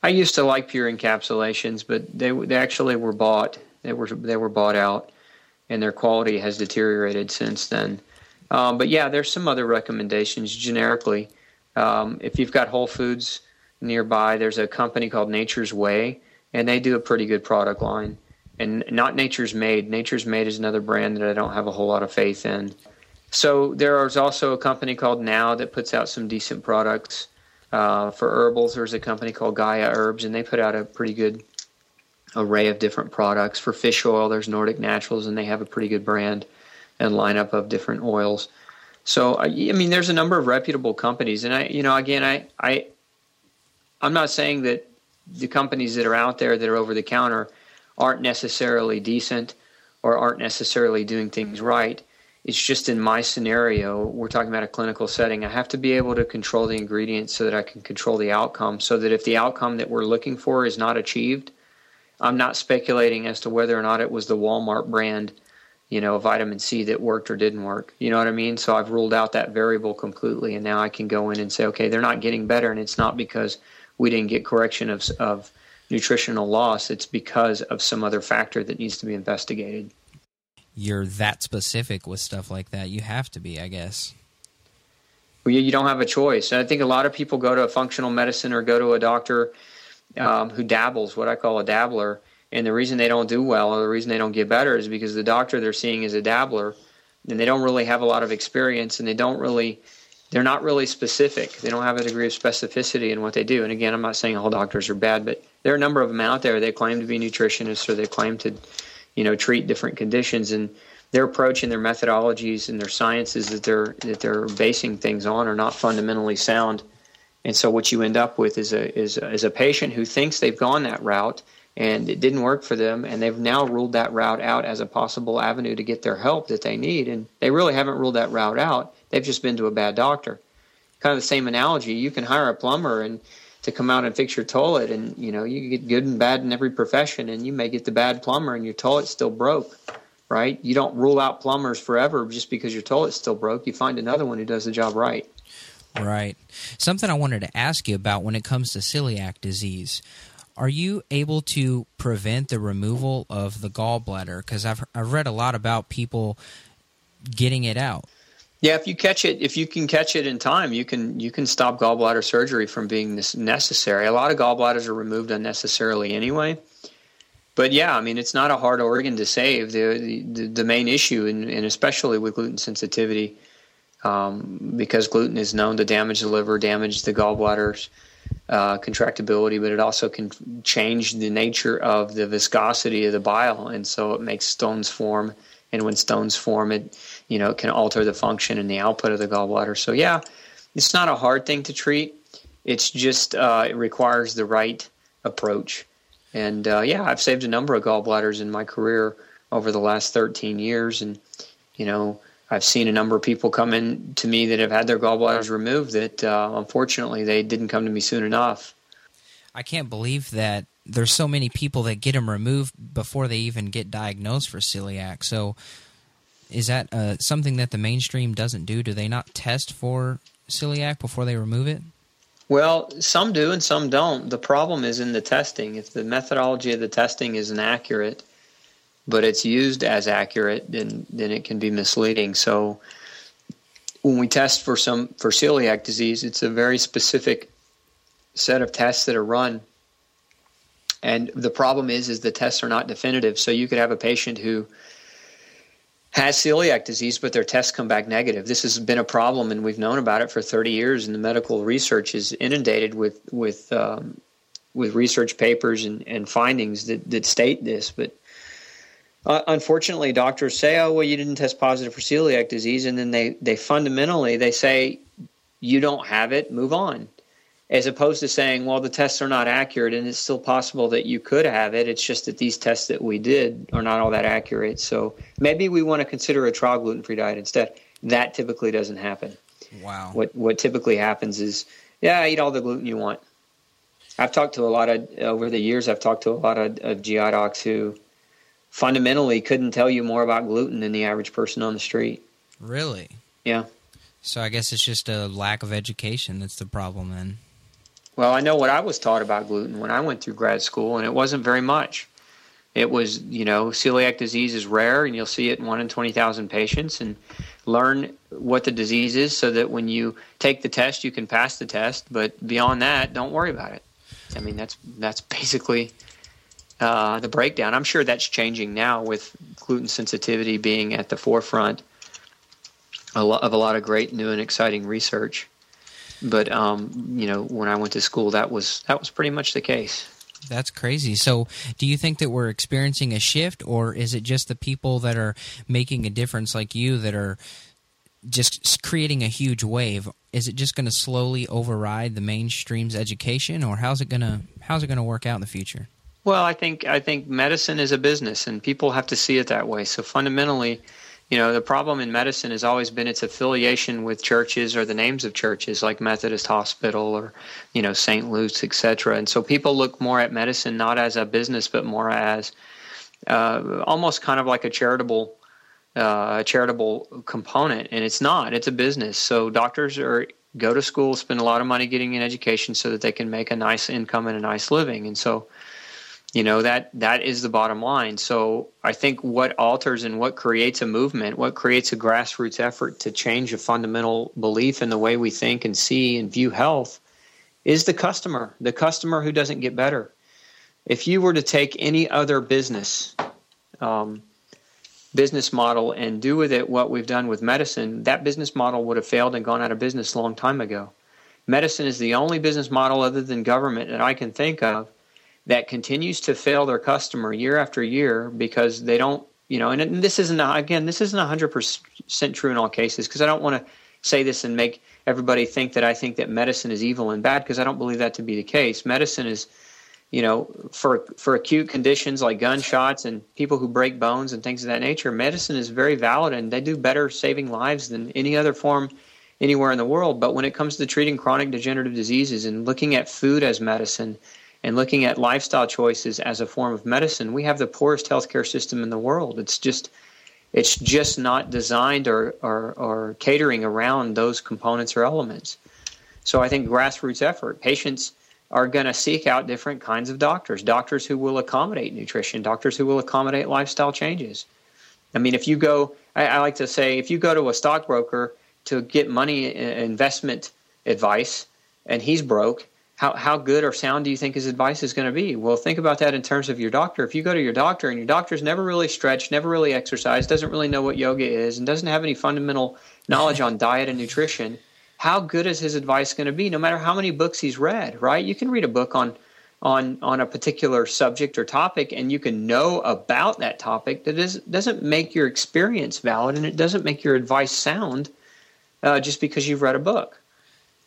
I used to like Pure Encapsulations, but they they actually were bought. They were they were bought out, and their quality has deteriorated since then. Um, but yeah, there's some other recommendations generically. Um, if you've got Whole Foods nearby, there's a company called Nature's Way, and they do a pretty good product line. And not Nature's Made. Nature's Made is another brand that I don't have a whole lot of faith in. So there is also a company called Now that puts out some decent products. Uh, for herbals, there's a company called Gaia Herbs, and they put out a pretty good array of different products. For fish oil, there's Nordic Naturals, and they have a pretty good brand and lineup of different oils. So, I, I mean, there's a number of reputable companies. And, I, you know, again, I, I, I'm not saying that the companies that are out there that are over-the-counter aren't necessarily decent or aren't necessarily doing things right. It's just in my scenario, we're talking about a clinical setting, I have to be able to control the ingredients so that I can control the outcome, so that if the outcome that we're looking for is not achieved, I'm not speculating as to whether or not it was the Walmart brand, you know, vitamin C that worked or didn't work. You know what I mean? So I've ruled out that variable completely, and now I can go in and say, okay, they're not getting better, and it's not because we didn't get correction of, of nutritional loss. It's because of some other factor that needs to be investigated. You're that specific with stuff like that. You have to be, I guess. Well, you don't have a choice. I think a lot of people go to a functional medicine or go to a doctor um, who dabbles, what I call a dabbler, and the reason they don't do well or the reason they don't get better is because the doctor they're seeing is a dabbler, and they don't really have a lot of experience, and they don't really, they're not really specific. They don't have a degree of specificity in what they do. And again, I'm not saying all doctors are bad, but there are a number of them out there. They claim to be nutritionists, or they claim to you know, treat different conditions, and their approach and their methodologies and their sciences that they're that they're basing things on are not fundamentally sound. And so what you end up with is a is a, is a patient who thinks they've gone that route and it didn't work for them, and they've now ruled that route out as a possible avenue to get their help that they need, and they really haven't ruled that route out. They've just been to a bad doctor. Kind of the same analogy, you can hire a plumber and to come out and fix your toilet, and you know you get good and bad in every profession, and you may get the bad plumber and your toilet's still broke, right? You don't rule out plumbers forever just because your toilet's still broke. You find another one who does the job right. Right. Something I wanted to ask you about when it comes to celiac disease. Are you able to prevent the removal of the gallbladder? Because I've, I've read a lot about people getting it out. Yeah, if you catch it, if you can catch it in time, you can you can stop gallbladder surgery from being this necessary. A lot of gallbladders are removed unnecessarily anyway. But yeah, I mean, it's not a hard organ to save. The the, the main issue, and, and especially with gluten sensitivity, um, because gluten is known to damage the liver, damage the gallbladder's uh, contractibility, but it also can change the nature of the viscosity of the bile, and so it makes stones form. And when stones form, it you know it can alter the function and the output of the gallbladder. So yeah, it's not a hard thing to treat. It's just uh, it requires the right approach. And uh, yeah, I've saved a number of gallbladders in my career over the last thirteen years, and you know I've seen a number of people come in to me that have had their gallbladders removed that uh, unfortunately they didn't come to me soon enough. I can't believe that there's so many people that get them removed before they even get diagnosed for celiac. So is that uh, something that the mainstream doesn't do? Do they not test for celiac before they remove it? Well, some do and some don't. The problem is in the testing. If the methodology of the testing isn't accurate, but it's used as accurate, then then it can be misleading. So when we test for some for celiac disease, it's a very specific set of tests that are run. And the problem is, is the tests are not definitive. So you could have a patient who has celiac disease, but their tests come back negative. This has been a problem, and we've known about it for thirty years, and the medical research is inundated with with um, with research papers and, and findings that, that state this. But uh, unfortunately, doctors say, oh, well, you didn't test positive for celiac disease, and then they, they fundamentally, they say, you don't have it, move on, as opposed to saying, well, the tests are not accurate, and it's still possible that you could have it. It's just that these tests that we did are not all that accurate. So maybe we want to consider a trial gluten-free diet instead. That typically doesn't happen. Wow. What what typically happens is, yeah, eat all the gluten you want. I've talked to a lot of, over the years, I've talked to a lot of, of G I docs who fundamentally couldn't tell you more about gluten than the average person on the street. Really? Yeah. So I guess it's just a lack of education that's the problem then. Well, I know what I was taught about gluten when I went through grad school, and it wasn't very much. It was, you know, celiac disease is rare, and you'll see it in one in twenty thousand patients, and learn what the disease is so that when you take the test, you can pass the test. But beyond that, don't worry about it. I mean, that's that's basically uh, the breakdown. I'm sure that's changing now with gluten sensitivity being at the forefront of a lot of great new and exciting research. But, um, you know, when I went to school, that was that was pretty much the case. That's crazy. So do you think that we're experiencing a shift, or is it just the people that are making a difference like you that are just creating a huge wave? Is it just going to slowly override the mainstream's education, or how's it going to how's it going to work out in the future? Well, I think I think medicine is a business, and people have to see it that way. So fundamentally, you know, the problem in medicine has always been its affiliation with churches or the names of churches like Methodist Hospital or, you know, Saint Luke's, et cetera. And so people look more at medicine not as a business but more as uh, almost kind of like a charitable uh, a charitable component. And it's not. It's a business. So doctors are go to school, spend a lot of money getting an education so that they can make a nice income and a nice living. And so You know, that that is the bottom line. So I think what alters and what creates a movement, what creates a grassroots effort to change a fundamental belief in the way we think and see and view health is the customer, the customer who doesn't get better. If you were to take any other business um, business model and do with it what we've done with medicine, that business model would have failed and gone out of business a long time ago. Medicine is the only business model other than government that I can think of that continues to fail their customer year after year because they don't, you know, and this isn't, again, this isn't one hundred percent true in all cases, because I don't want to say this and make everybody think that I think that medicine is evil and bad, because I don't believe that to be the case. Medicine is, you know, for for acute conditions like gunshots and people who break bones and things of that nature, medicine is very valid, and they do better saving lives than any other form anywhere in the world. But when it comes to treating chronic degenerative diseases and looking at food as medicine, and looking at lifestyle choices as a form of medicine, we have the poorest healthcare system in the world. It's just it's just not designed or, or, or catering around those components or elements. So I think grassroots effort. Patients are going to seek out different kinds of doctors, doctors who will accommodate nutrition, doctors who will accommodate lifestyle changes. I mean, if you go, I, I like to say, if you go to a stockbroker to get money investment advice and he's broke, How, how good or sound do you think his advice is going to be? Well, think about that in terms of your doctor. If you go to your doctor and your doctor's never really stretched, never really exercised, doesn't really know what yoga is, and doesn't have any fundamental knowledge on diet and nutrition, how good is his advice going to be? No matter how many books he's read, right? You can read a book on, on, on a particular subject or topic, and you can know about that topic. That is, doesn't make your experience valid, and it doesn't make your advice sound uh, just because you've read a book.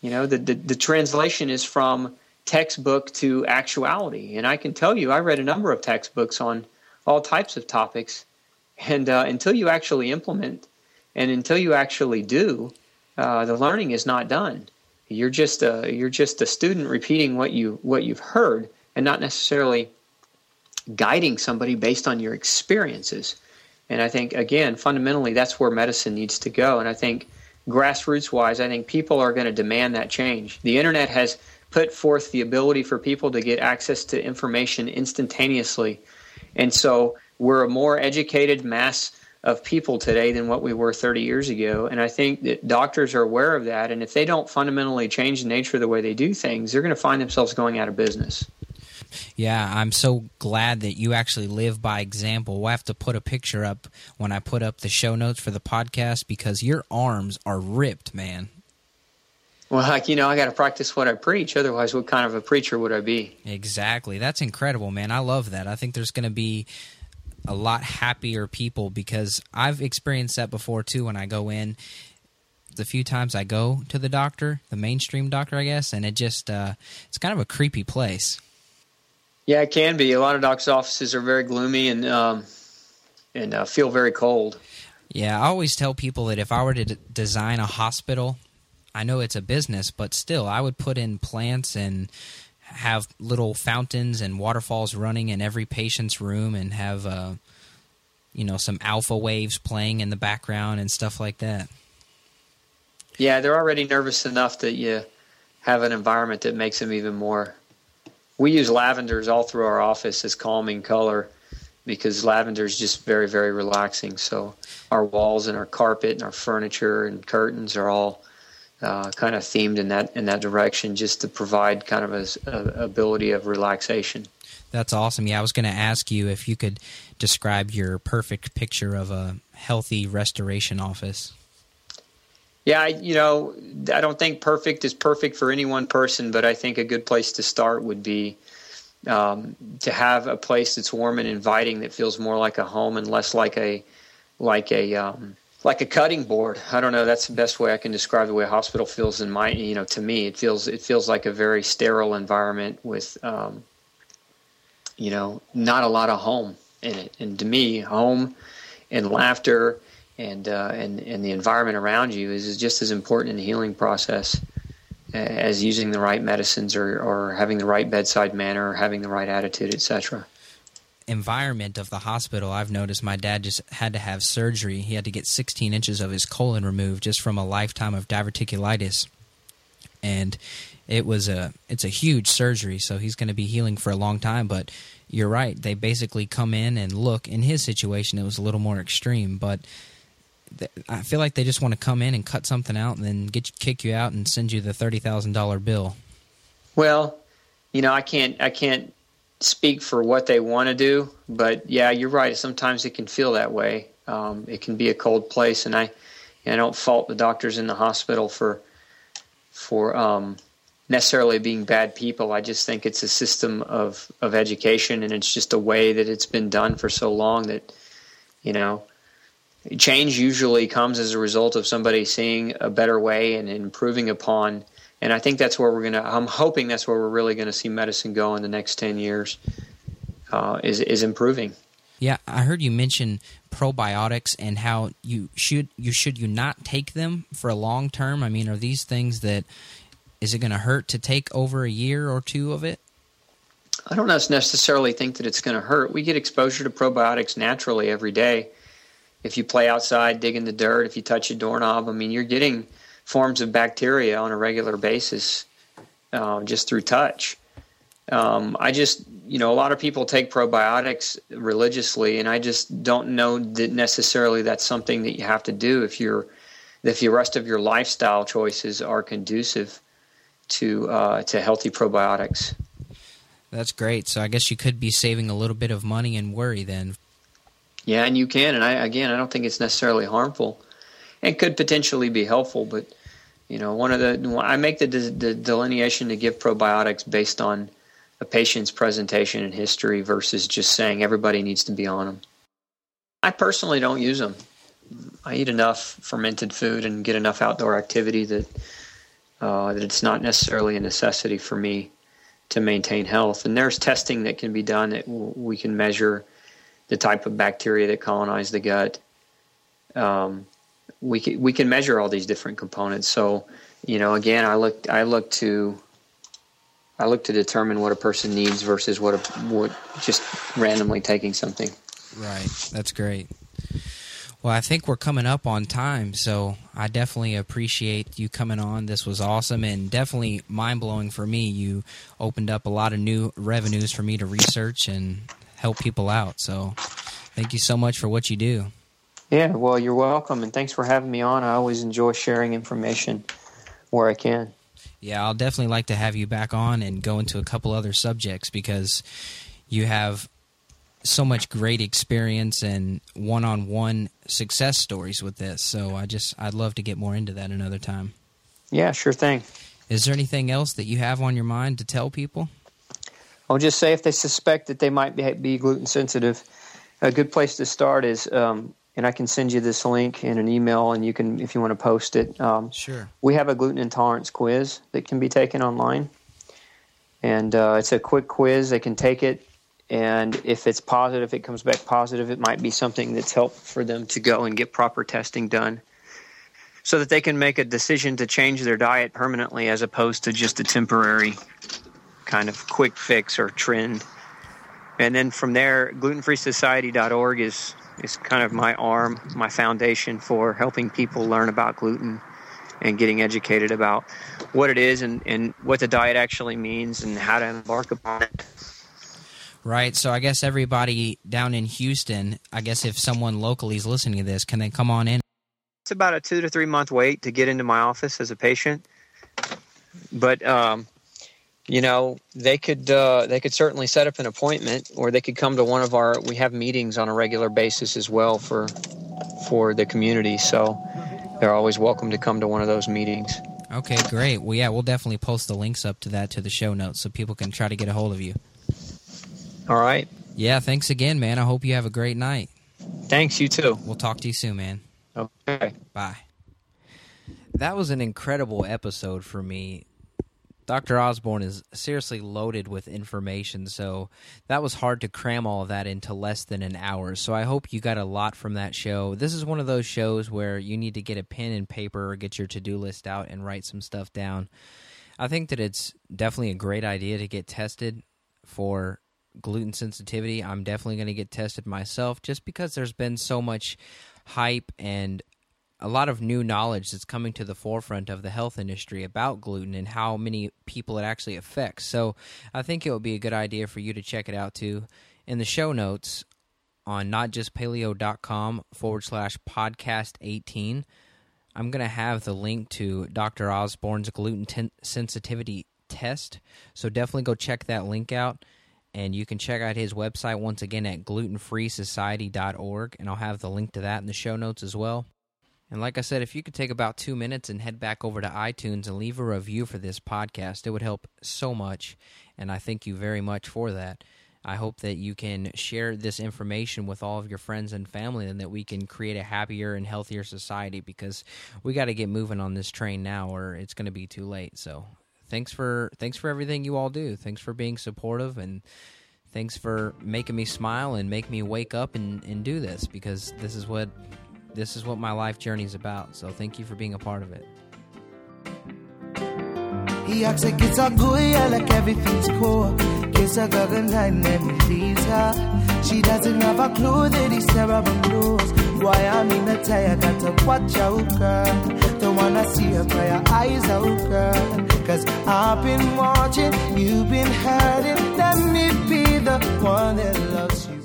You know, the, the the translation is from textbook to actuality. And I can tell you, I read a number of textbooks on all types of topics. And uh, until you actually implement and until you actually do, uh, the learning is not done. You're just a, you're just a student repeating what you what you've heard, and not necessarily guiding somebody based on your experiences. And I think, again, fundamentally, that's where medicine needs to go. And I think grassroots-wise, I think people are going to demand that change. The internet has put forth the ability for people to get access to information instantaneously. And so we're a more educated mass of people today than what we were thirty years ago. And I think that doctors are aware of that. And if they don't fundamentally change the nature of the way they do things, they're going to find themselves going out of business. Yeah, I'm so glad that you actually live by example. We'll have to put a picture up when I put up the show notes for the podcast because your arms are ripped, man. Well, like, you know, I got to practice what I preach. Otherwise, what kind of a preacher would I be? Exactly. That's incredible, man. I love that. I think there's going to be a lot happier people because I've experienced that before, too, when I go in. The few times I go to the doctor, the mainstream doctor, I guess, and it just uh, it's kind of a creepy place. Yeah, it can be. A lot of docs' offices are very gloomy and um, and uh, feel very cold. Yeah, I always tell people that if I were to d- design a hospital, I know it's a business, but still, I would put in plants and have little fountains and waterfalls running in every patient's room and have uh, you know, some alpha waves playing in the background and stuff like that. Yeah, they're already nervous enough that you have an environment that makes them even more. We use lavenders all through our office as calming color because lavender is just very, very relaxing. So our walls and our carpet and our furniture and curtains are all uh, kind of themed in that in that direction just to provide kind of a, a ability of relaxation. That's awesome. Yeah, I was going to ask you if you could describe your perfect picture of a healthy restoration office. Yeah, I, you know, I don't think perfect is perfect for any one person, but I think a good place to start would be um, to have a place that's warm and inviting, that feels more like a home and less like a like a um, like a cutting board. I don't know. That's the best way I can describe the way a hospital feels in my, you know, to me, it feels it feels like a very sterile environment with, um, you know, not a lot of home in it. And to me, home and laughter. And, uh, and and the environment around you is, is just as important in the healing process as using the right medicines or, or having the right bedside manner or having the right attitude, et cetera. Environment of the hospital, I've noticed my dad just had to have surgery. He had to get sixteen inches of his colon removed just from a lifetime of diverticulitis. And it was a it's a huge surgery, so he's going to be healing for a long time. But you're right. They basically come in and look. In his situation, it was a little more extreme, but I feel like they just want to come in and cut something out and then get you, kick you out and send you the thirty thousand dollars bill. Well, you know, I can't I can't speak for what they want to do, but yeah, you're right. Sometimes it can feel that way. Um, it can be a cold place, and I I don't fault the doctors in the hospital for for um, necessarily being bad people. I just think it's a system of, of education, and it's just a way that it's been done for so long that, you know, change usually comes as a result of somebody seeing a better way and improving upon. And I think that's where we're going to, I'm hoping that's where we're really going to see medicine go in the next ten years, uh, is, is improving. Yeah. I heard you mention probiotics and how you should, you should you not take them for a long term? I mean, are these things that, is it going to hurt to take over a year or two of it? I don't necessarily think that it's going to hurt. We get exposure to probiotics naturally every day. If you play outside, dig in the dirt, if you touch a doorknob, I mean, you're getting forms of bacteria on a regular basis uh, just through touch. Um, I just, you know, a lot of people take probiotics religiously, and I just don't know that necessarily that's something that you have to do if you're, if the rest of your lifestyle choices are conducive to uh, to healthy probiotics. That's great. So I guess you could be saving a little bit of money and worry then. Yeah, and you can, and I again, I don't think it's necessarily harmful, and could potentially be helpful. But you know, one of the I make the, the delineation to give probiotics based on a patient's presentation and history versus just saying everybody needs to be on them. I personally don't use them. I eat enough fermented food and get enough outdoor activity that uh, that it's not necessarily a necessity for me to maintain health. And there's testing that can be done that we can measure the type of bacteria that colonize the gut. Um, we can, we can measure all these different components. So, you know, again, I look I look to I look to determine what a person needs versus what a, what just randomly taking something. Right. That's great. Well, I think we're coming up on time, so I definitely appreciate you coming on. This was awesome and definitely mind-blowing for me. You opened up a lot of new avenues for me to research and help people out. So thank you so much for what you do. Yeah, well, you're welcome, and thanks for having me on. I always enjoy sharing information where I can. Yeah, I'll definitely like to have you back on and go into a couple other subjects because you have so much great experience and one-on-one success stories with this. So I just, I'd love to get more into that another time. Yeah, sure thing. Is there anything else that you have on your mind to tell people? I'll just say if they suspect that they might be, be gluten sensitive, a good place to start is, um, and I can send you this link in an email and you can, if you want to post it. Um, sure. We have a gluten intolerance quiz that can be taken online, and uh, it's a quick quiz. They can take it. And if it's positive, it comes back positive, it might be something that's helpful for them to go and get proper testing done so that they can make a decision to change their diet permanently as opposed to just a temporary kind of quick fix or trend. And then from there, gluten free society dot org is, is kind of my arm, my foundation for helping people learn about gluten and getting educated about what it is and, and what the diet actually means and how to embark upon it. Right, so I guess everybody down in Houston, I guess if someone locally is listening to this, can they come on in? It's about a two to three month wait to get into my office as a patient, but um, you know they could uh, they could certainly set up an appointment, or they could come to one of our. We have meetings on a regular basis as well for for the community, so they're always welcome to come to one of those meetings. Okay, great. Well, yeah, we'll definitely post the links up to that to the show notes so people can try to get a hold of you. All right. Yeah, thanks again, man. I hope you have a great night. Thanks, you too. We'll talk to you soon, man. Okay. Bye. That was an incredible episode for me. Doctor Osborne is seriously loaded with information, so that was hard to cram all of that into less than an hour. So I hope you got a lot from that show. This is one of those shows where you need to get a pen and paper or get your to-do list out and write some stuff down. I think that it's definitely a great idea to get tested for gluten sensitivity. I'm definitely going to get tested myself just because there's been so much hype and a lot of new knowledge that's coming to the forefront of the health industry about gluten and how many people it actually affects. So I think it would be a good idea for you to check it out too. In the show notes on notjustpaleo.com forward slash podcast 18, I'm going to have the link to Doctor Osborne's gluten ten- sensitivity test. So definitely go check that link out. And you can check out his website once again at gluten free society dot org, and I'll have the link to that in the show notes as well. And like I said, if you could take about two minutes and head back over to iTunes and leave a review for this podcast, it would help so much, and I thank you very much for that. I hope that you can share this information with all of your friends and family and that we can create a happier and healthier society, because we got to get moving on this train now or it's going to be too late, so... Thanks for thanks for everything you all do. Thanks for being supportive, and thanks for making me smile and make me wake up and, and do this, because this is what this is what my life journey is about. So thank you for being a part of it. He acts like it's all good, yeah, like everything's cool. Kiss her goodnight and then he leaves her. She doesn't have a clue that he's terrible news. Why I'm in a tie, I got to watch out, girl. Don't wanna see her cry, her eyes out, girl. Cause I've been watching, you've been hurting. Let me be the one that loves you.